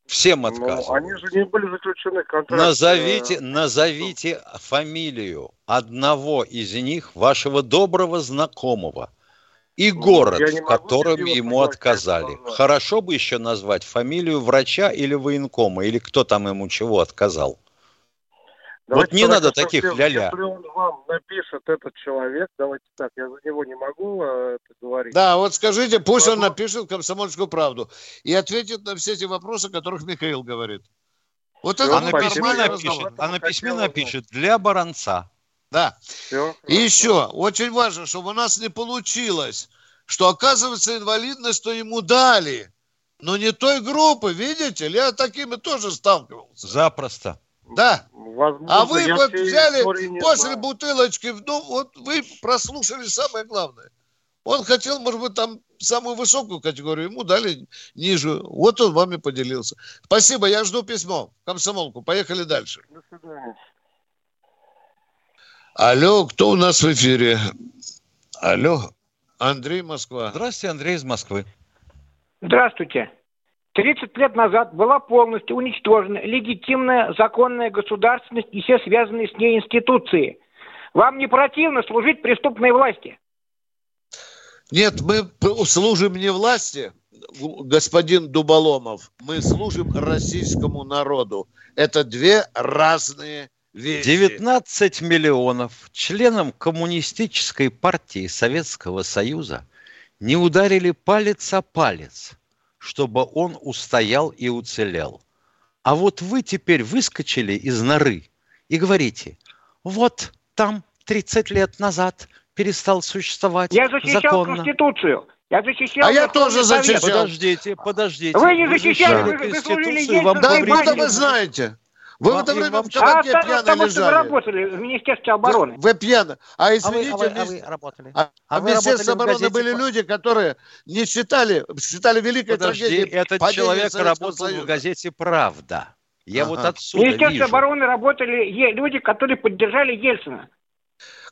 Всем отказывают. Но они же не были заключены контракты. Назовите, назовите фамилию одного из них, вашего доброго знакомого, и город, в котором ему отказали. Хорошо бы еще назвать фамилию врача или военкома, или кто там ему чего отказал. Давайте вот не надо таких если, ля-ля. Если он вам напишет, этот человек, давайте так, я за него не могу а, это говорить. Да, вот скажите, пусть могу. Он напишет «Комсомольскую правду» и ответит на все эти вопросы, о которых Михаил говорит. Вот это а на письме напишет, а на письме напишет «Для Баранца». Да. Все, и хорошо. Еще, очень важно, чтобы у нас не получилось, что, оказывается, инвалидность, то ему дали, но не той группы, видите? Я такими тоже сталкивался. Запросто. Да. Возможно, а вы вот взяли после знаю. бутылочки, ну вот вы прослушали самое главное. Он хотел, может быть, там самую высокую категорию, ему дали ниже. Вот он вами поделился. Спасибо, я жду письмо. Комсомолку, поехали дальше. До свидания. Алло, кто у нас в эфире? Алло, Андрей, Москва. Здравствуйте, Андрей из Москвы. Здравствуйте. тридцать лет назад была полностью уничтожена легитимная законная государственность и все связанные с ней институции. Вам не противно служить преступной власти? Нет, мы служим не власти, господин Дуболомов. Мы служим российскому народу. Это две разные вещи. девятнадцать миллионов членам Коммунистической партии Советского Союза не ударили палец о палец, чтобы он устоял и уцелел. А вот вы теперь выскочили из норы и говорите, вот там тридцать лет назад перестал существовать законно. Я защищал законно. Конституцию. Я защищал а я тоже защищал. Подождите, подождите. Вы не защищали, вы, вы служили Ельцину. Да, вы-то вы знаете. Вы в это время в кабаке а, пьяно потому, лежали. Что вы работали в Министерстве обороны. Вы, вы пьяны. А извините, а вы, а вы, а вы работали. А, а в Министерстве обороны были люди, которые не считали, считали великой Подожди, трагедией. Этот человек работал Союза. В газете «Правда». Я ага. вот отсюда вижу. В Министерстве вижу. Обороны работали люди, которые поддержали Ельцина.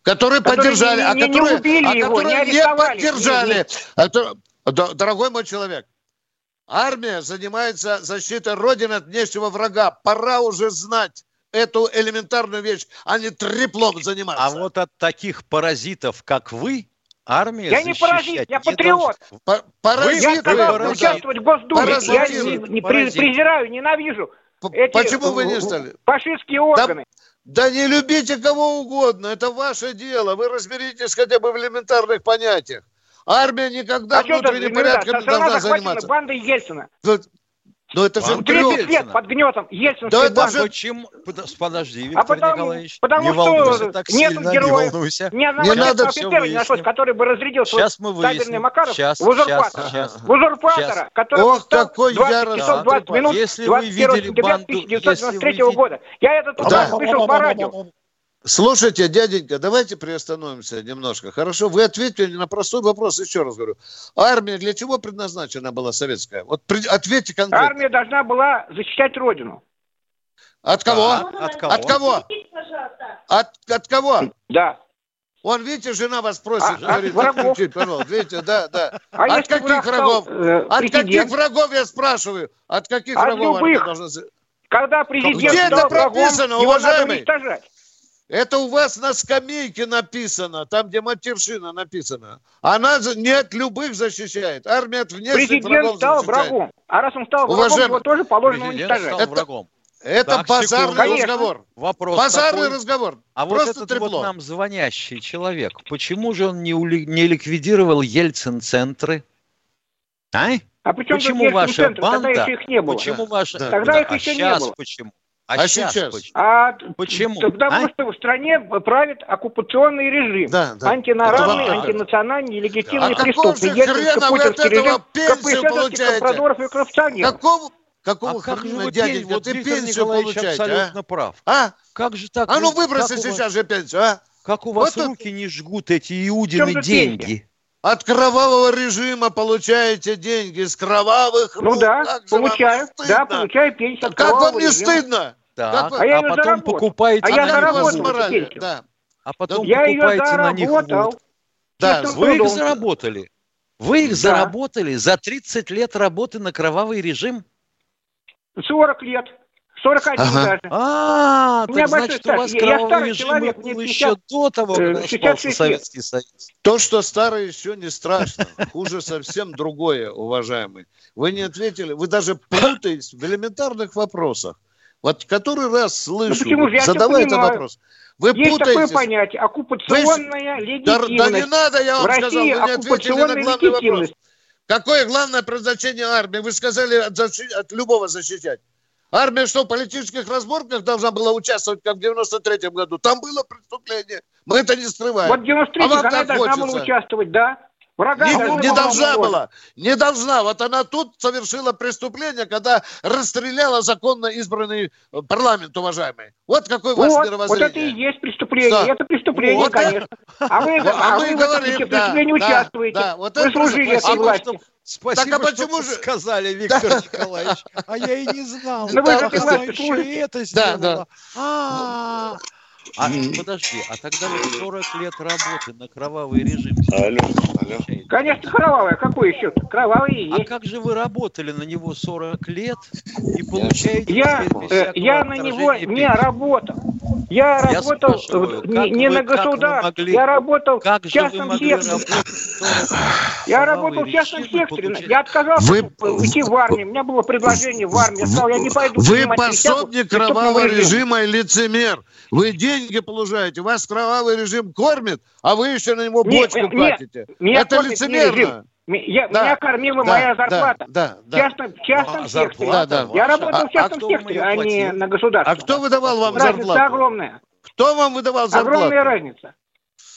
Которые, которые поддержали, не, не, а которые не, убили а его, которые не, не поддержали. Дорогой мой человек. Армия занимается защитой Родины от внешнего врага. Пора уже знать эту элементарную вещь, а не треплом заниматься. А вот от таких паразитов, как вы, армия защищает. Я не паразит, я патриот. Должна... Паразит, я сказал, паразит. Участвовать в Госдуме. Паразит. Я не презираю, ненавижу эти Почему вы не стали? Фашистские органы. Да, да не любите кого угодно, это ваше дело. Вы разберитесь хотя бы в элементарных понятиях. Армия никогда а внутренним порядком не должна заниматься. Банда Ельцина. Но это же тридцать лет под гнетом ельцинской банды. Почему? Подожди, Виктор а Николаевич, потому, не волнуйся так сильно, героев, не волнуйся. Ни одного офицера не нашлось, который бы разрядил свой табельный Макаров сейчас, в узурпатора. Сейчас, в узурпатора, который ох, какой двадцать часов, двадцать минут, двадцать первого сентября тысяча девятьсот девяносто третьего года. Я этот указ слышал по радио. Слушайте, дяденька, давайте приостановимся немножко. Хорошо, вы ответили на простой вопрос, еще раз говорю. Армия для чего предназначена была советская? Вот ответьте конкретно. Армия должна была защищать родину. От кого? А, от кого? От кого? От, от кого? Да. Он, видите, жена вас просит, а, говорит, отключить, пожалуйста. Видите, да, да. А от каких врагов? Э, от президент? Каких врагов, я спрашиваю? От каких от врагов? От любых. Должна... Когда президент где это прописано, врагом, уважаемый? Это у вас на скамейке написано, там, где матершина написана. Она не от любых защищает. Армия от внешних президент врагов защищает. Президент стал врагом. А раз он стал уважаемый, врагом, его тоже положено уничтожать. Это, врагом. Это так, базарный конечно. разговор. Вопрос базарный такой. разговор. А Просто вот этот вот нам звонящий человек, почему же он не, ули... не ликвидировал Ельцин-центры? А? А почему ваша банда? Тогда их не было. Почему ваша... да. Тогда да. их еще а не было. Почему? А, а сейчас, сейчас почему? А, почему? Потому а? что в стране правит оккупационный режим. Да, да. Антинародный, да, антинациональный, нелегитимный да. преступник. А какого же хрена вы от этого пенсию получаете? Какого, какого а хрена, дяденька, вот ты пенсию получаете? Абсолютно а? Прав. А? Как же так? А ну выброси сейчас вас, же пенсию, а? Как у вас вот руки тут... не жгут эти Иудины деньги? деньги? От кровавого режима получаете деньги, из кровавых рук. Ну да, получаю, да, получаю пенсию. Как вам не стыдно? Так, а, я а, потом покупаете а, я да. а потом я покупаете на них год. Да, вы их заработали. Вы их да. заработали за тридцать лет работы на кровавый режим? сорок лет. сорок один ага. даже. А, так значит, у вас кровавый режим был еще до того, когда распался Советский Союз. То, что старое, еще не страшно. Хуже совсем другое, уважаемые. Вы не ответили, вы даже путаетесь в элементарных вопросах. Вот который раз слышу, ну, задавай этот вопрос. Вы есть путаетесь. Такое понятие, оккупационная легитимность. Да, да не надо, я вам в России сказал, вы не ответили на главный вопрос. Какое главное предназначение армии? Вы сказали от, защи- от любого защищать. Армия что, в политических разборках должна была участвовать, как в девяносто третьем году? Там было преступление, мы это не скрываем. Вот в девяносто третьем а она должна была участвовать, да? Врага не, должна, не должна была, не должна. Вот она тут совершила преступление, когда расстреляла законно избранный парламент, уважаемый. Вот какой вот, ваше мировоззрение. Вот это и есть преступление. Да. Это преступление, вот конечно. Это. А вы, а а вы говорим, в этом преступлении да, участвуете. Да, да. Вот вы служили этой власти. Спасибо, так, а почему что же... сказали, Виктор да. Николаевич. А я и не знал. Но вы же этой власти служите. Это сделала. А-а-а. А, подожди, а тогда вот сорок лет работы на кровавый режим. Алло, алло. Конечно, кровавый, а какой еще? Кровавый и есть. А как же вы работали на него сорок лет и получаете... Я, э, я на него пенсии? Не работал. Я, я работал спрашиваю, не, не вы, на государстве, я работал в частном секторе. Я работал в частном секторе. Я отказался уйти в армию. У меня было предложение в армию. Я сказал, я не пойду. Вы пособник кровавого режима и лицемер. Вы деньги получаете, вас кровавый режим кормит, а вы еще на него бочку нет, платите. Нет, это лицемерно. Я, да, меня кормила да, моя зарплата. Да, да, в частном, в частном а, секторе. Да, да, я работал а, в частном а секторе, а не на государстве. А кто выдавал вам разница зарплату? Разница огромная. Кто вам выдавал зарплату? Огромная разница.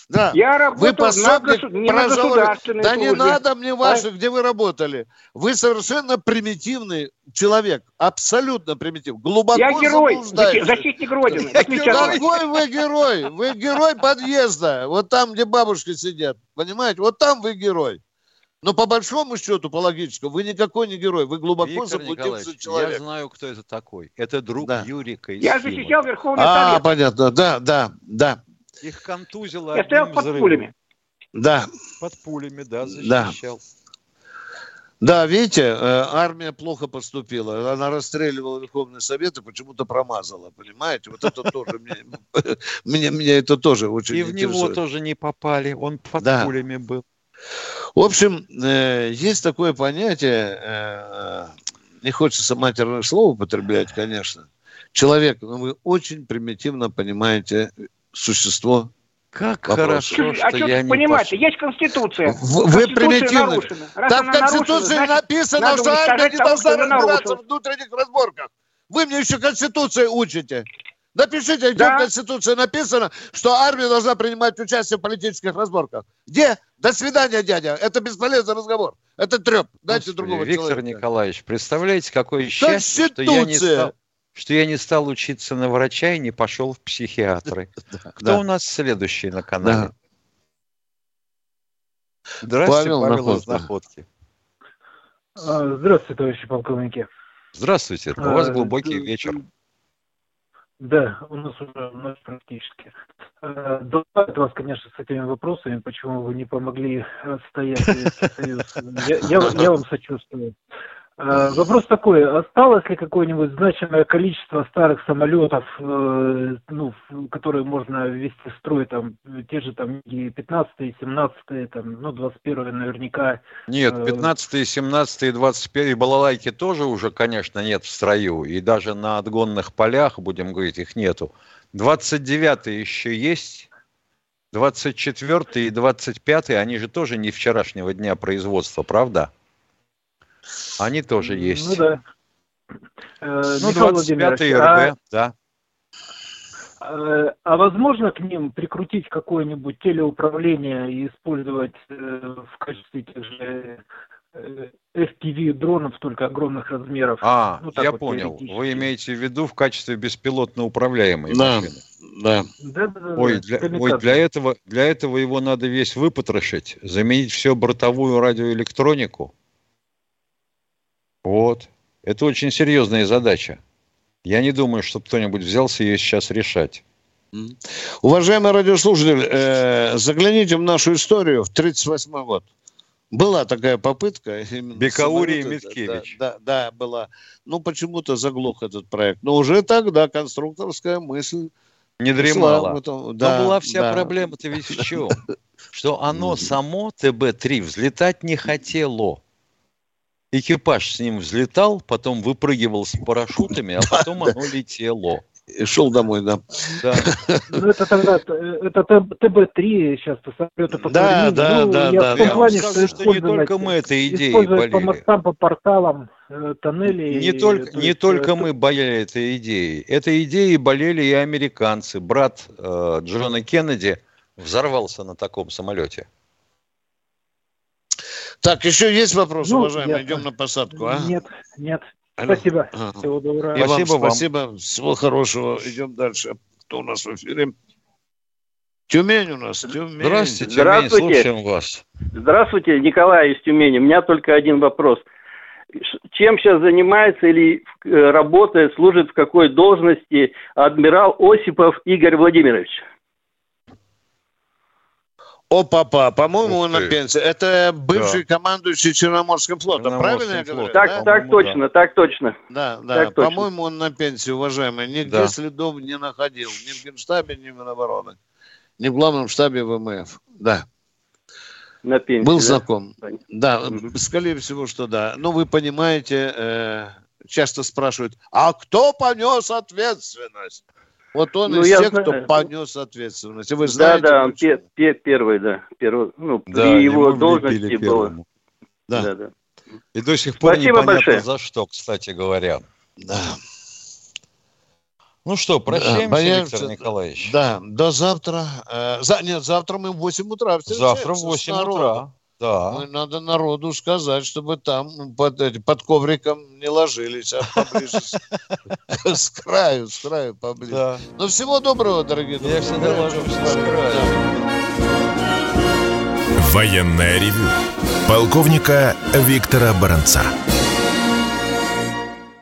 Да. Я работал на, госу... не на государственной да службе. Не надо мне ваши, а... где вы работали. Вы совершенно примитивный человек. Абсолютно примитивный. Глубоко я герой, защитник Родины. Какой вы герой? Вы герой подъезда. Вот там, где бабушки сидят. Понимаете? Вот там вы герой. Но по большому счету, по логическому, вы никакой не герой. Вы глубоко заблудился человек. Я знаю, кто это такой. Это друг да. Юрика. Я фильма. Защищал Верховный а, Совет. А, понятно. Да, да, да. Их контузило. Я стоял под взрывом. Пулями. Да. Под пулями, да, защищал. Да. да, видите, армия плохо поступила. Она расстреливала Верховный Совет и почему-то промазала, понимаете? Вот это тоже мне... Меня это тоже очень интересует. И в него тоже не попали. Он под пулями был. В общем, есть такое понятие, не хочется матерных слов употреблять, конечно. Человек, но вы очень примитивно понимаете существо Как вопрос. Хорошо, что, а что я не понимаете, есть Конституция. Вы, вы примитивны. Там в Конституции нарушена, написано, что армия не должна разбираться в внутренних разборках. Вы мне еще Конституцию учите. Напишите, да. Где в Конституции написано, что армия должна принимать участие в политических разборках. Где? До свидания, дядя. Это бесполезный разговор. Это треп. Дайте Господи, другого Виктор человека. Виктор Николаевич, представляете, какое счастье, что я не стал... что я не стал учиться на врача и не пошел в психиатры. Кто да. у нас следующий на канале? Да. Здравствуйте, Павел, Павел из Находки. Здравствуйте, товарищи полковники. Здравствуйте. У вас глубокий а, вечер. Да, у нас уже ночь практически. Добавят вас, конечно, с этими вопросами, почему вы не помогли отстоять Советский Союз. Я, я, я вам сочувствую. Вопрос такой, осталось ли какое-нибудь значимое количество старых самолетов, ну, которые можно ввести в строй, там, те же там пятнадцатые, семнадцатые, там, ну, двадцать первые наверняка. Нет, пятнадцатые, семнадцатые, двадцать первые балалайки тоже уже, конечно, нет в строю, и даже на отгонных полях, будем говорить, их нету. двадцать девятые еще есть, двадцать четвёртые и двадцать пятые, они же тоже не вчерашнего дня производства, правда? Они тоже есть. Ну да. Ну, двадцать пятый РБ, а, да. А, а возможно к ним прикрутить какое-нибудь телеуправление и использовать э, в качестве тех же э, эф пи ви-дронов, только огромных размеров? А, ну, я вот, понял. Вы имеете в виду в качестве беспилотно управляемой да. машины? Да. Да, да, да. Ой, для, ой для, этого, для этого его надо весь выпотрошить, заменить всю бортовую радиоэлектронику. Вот. Это очень серьезная задача. Я не думаю, что кто-нибудь взялся ее сейчас решать. Уважаемый радиослушатель, э, загляните в нашу историю в тридцать восьмой год. Была такая попытка. Бекаури и Миткевич. Да, да, да, была. Ну, почему-то заглох этот проект. Но уже тогда конструкторская мысль не дремала. Этом, да, но была вся да. проблема-то ведь в чем? Что оно само, тэ бэ три, взлетать не хотело. Экипаж с ним взлетал, потом выпрыгивал с парашютами, а потом оно летело. И шел домой, да. да. Ну, это тогда, это тэ бэ три сейчас-то самолеты по Да, да, ну, да. Я, да, я плане, скажу, что, что не только мы этой идеей болели. По мостам, по порталам, тоннели. Не, и, только, то не есть, только это... мы болели этой идеей. Этой идеей болели и американцы. Брат э, Джона Кеннеди взорвался на таком самолете. Так, еще есть вопросы, ну, уважаемые? Я... Идем на посадку, а? Нет, нет. Алло. Спасибо. А-а-а. Всего доброго. И спасибо вам. Спасибо. Всего хорошего. Идем дальше. Кто у нас в эфире? Тюмень у нас. Тюмень. Здравствуйте, Тюмень. Слушаем вас. Здравствуйте, Николай из Тюмени. У меня только один вопрос. Чем сейчас занимается или работает, служит в какой должности адмирал Осипов Игорь Владимирович? О, папа, по-моему, он на пенсии. Это бывший да. командующий Черноморским флотом, правильно я говорю? Так, да? так точно, да. так точно. Да, да, так по-моему, точно. Он на пенсии, уважаемый. Нигде да. следов не находил. Ни в Генштабе, ни в Минобороны, ни в главном штабе вэ эм эф. Да. На пенсии. Был знаком. Да, да mm-hmm. скорее всего, что да. Но вы понимаете, э, часто спрашивают, а кто понес ответственность? Вот он ну, из тех, знаю. кто понес ответственность. Вы знаете, да, да, пер, пер, первый, да. Первый, ну, да, при его должности было. Да. Да, да. И до сих пор Спасибо непонятно большое. за что, кстати говоря. Да. Ну что, прощаемся, да, боимся, Виктор Николаевич. Да, до завтра. Э, за, нет, завтра мы в восемь утра встретимся. Завтра в восемь утра. Да. Мы, надо народу сказать, чтобы там под, под ковриком не ложились, а поближе с краю, с краю поближе. Ну, всего доброго, дорогие друзья. Я всегда ложусь с краю. Военное ревю полковника Виктора Баранца.